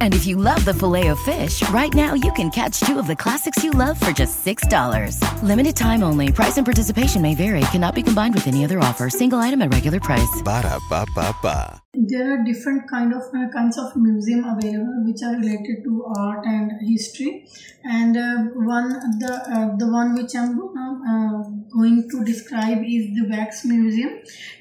And if you love the Filet-O-Fish, right now you can catch two of the classics you love for just $6. Limited time only. Price and participation may vary. Cannot be combined with any other offer. Single item at regular price. Ba-da-ba-ba-ba. There are different kinds of museum available which are related to art and history. And the one which I'm going to describe is the Wax Museum.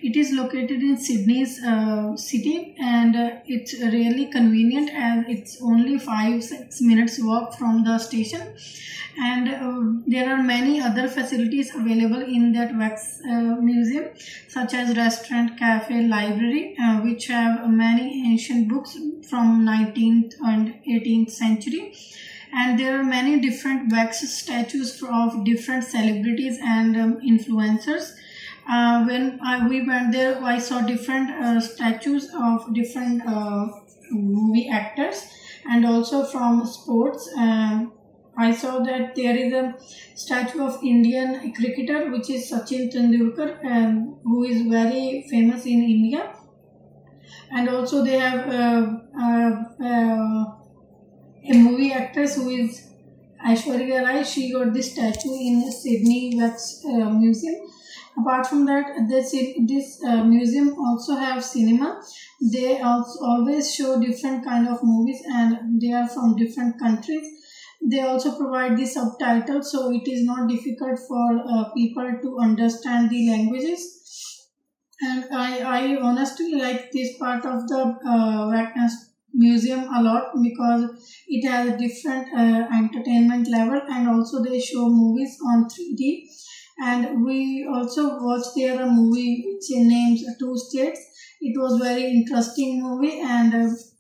It is located in Sydney's city, and it's really convenient as it's only 5-6 minutes walk from the station. And there are many other facilities available in that Wax Museum, such as restaurant, cafe, library, which have many ancient books from 19th and 18th century. And there are many different wax statues of different celebrities and influencers. When we went there, I saw different statues of different movie actors, and also from sports. I saw that there is a statue of Indian cricketer, which is Sachin Tendulkar, who is very famous in India. And also they have a movie actress who is Aishwarya Rai. She got this statue in Sydney Wax Museum. Apart from that, this museum also have cinema. They also always show different kind of movies, and they are from different countries. They also provide the subtitles, so it is not difficult for people to understand the languages. And I honestly like this part of the Wax Museum a lot, because it has a different entertainment level, and also they show movies on 3D. And we also watched there a movie which names Two States. It was very interesting movie, and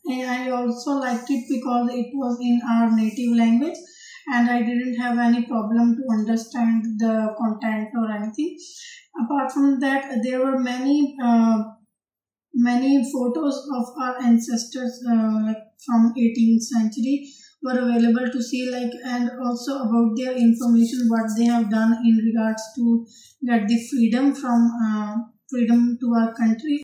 I also liked it because it was in our native language, and I didn't have any problem to understand the content or anything. Apart from that, there were many photos of our ancestors from 18th century were available to see, and also about their information, what they have done in regards to get the freedom to our country.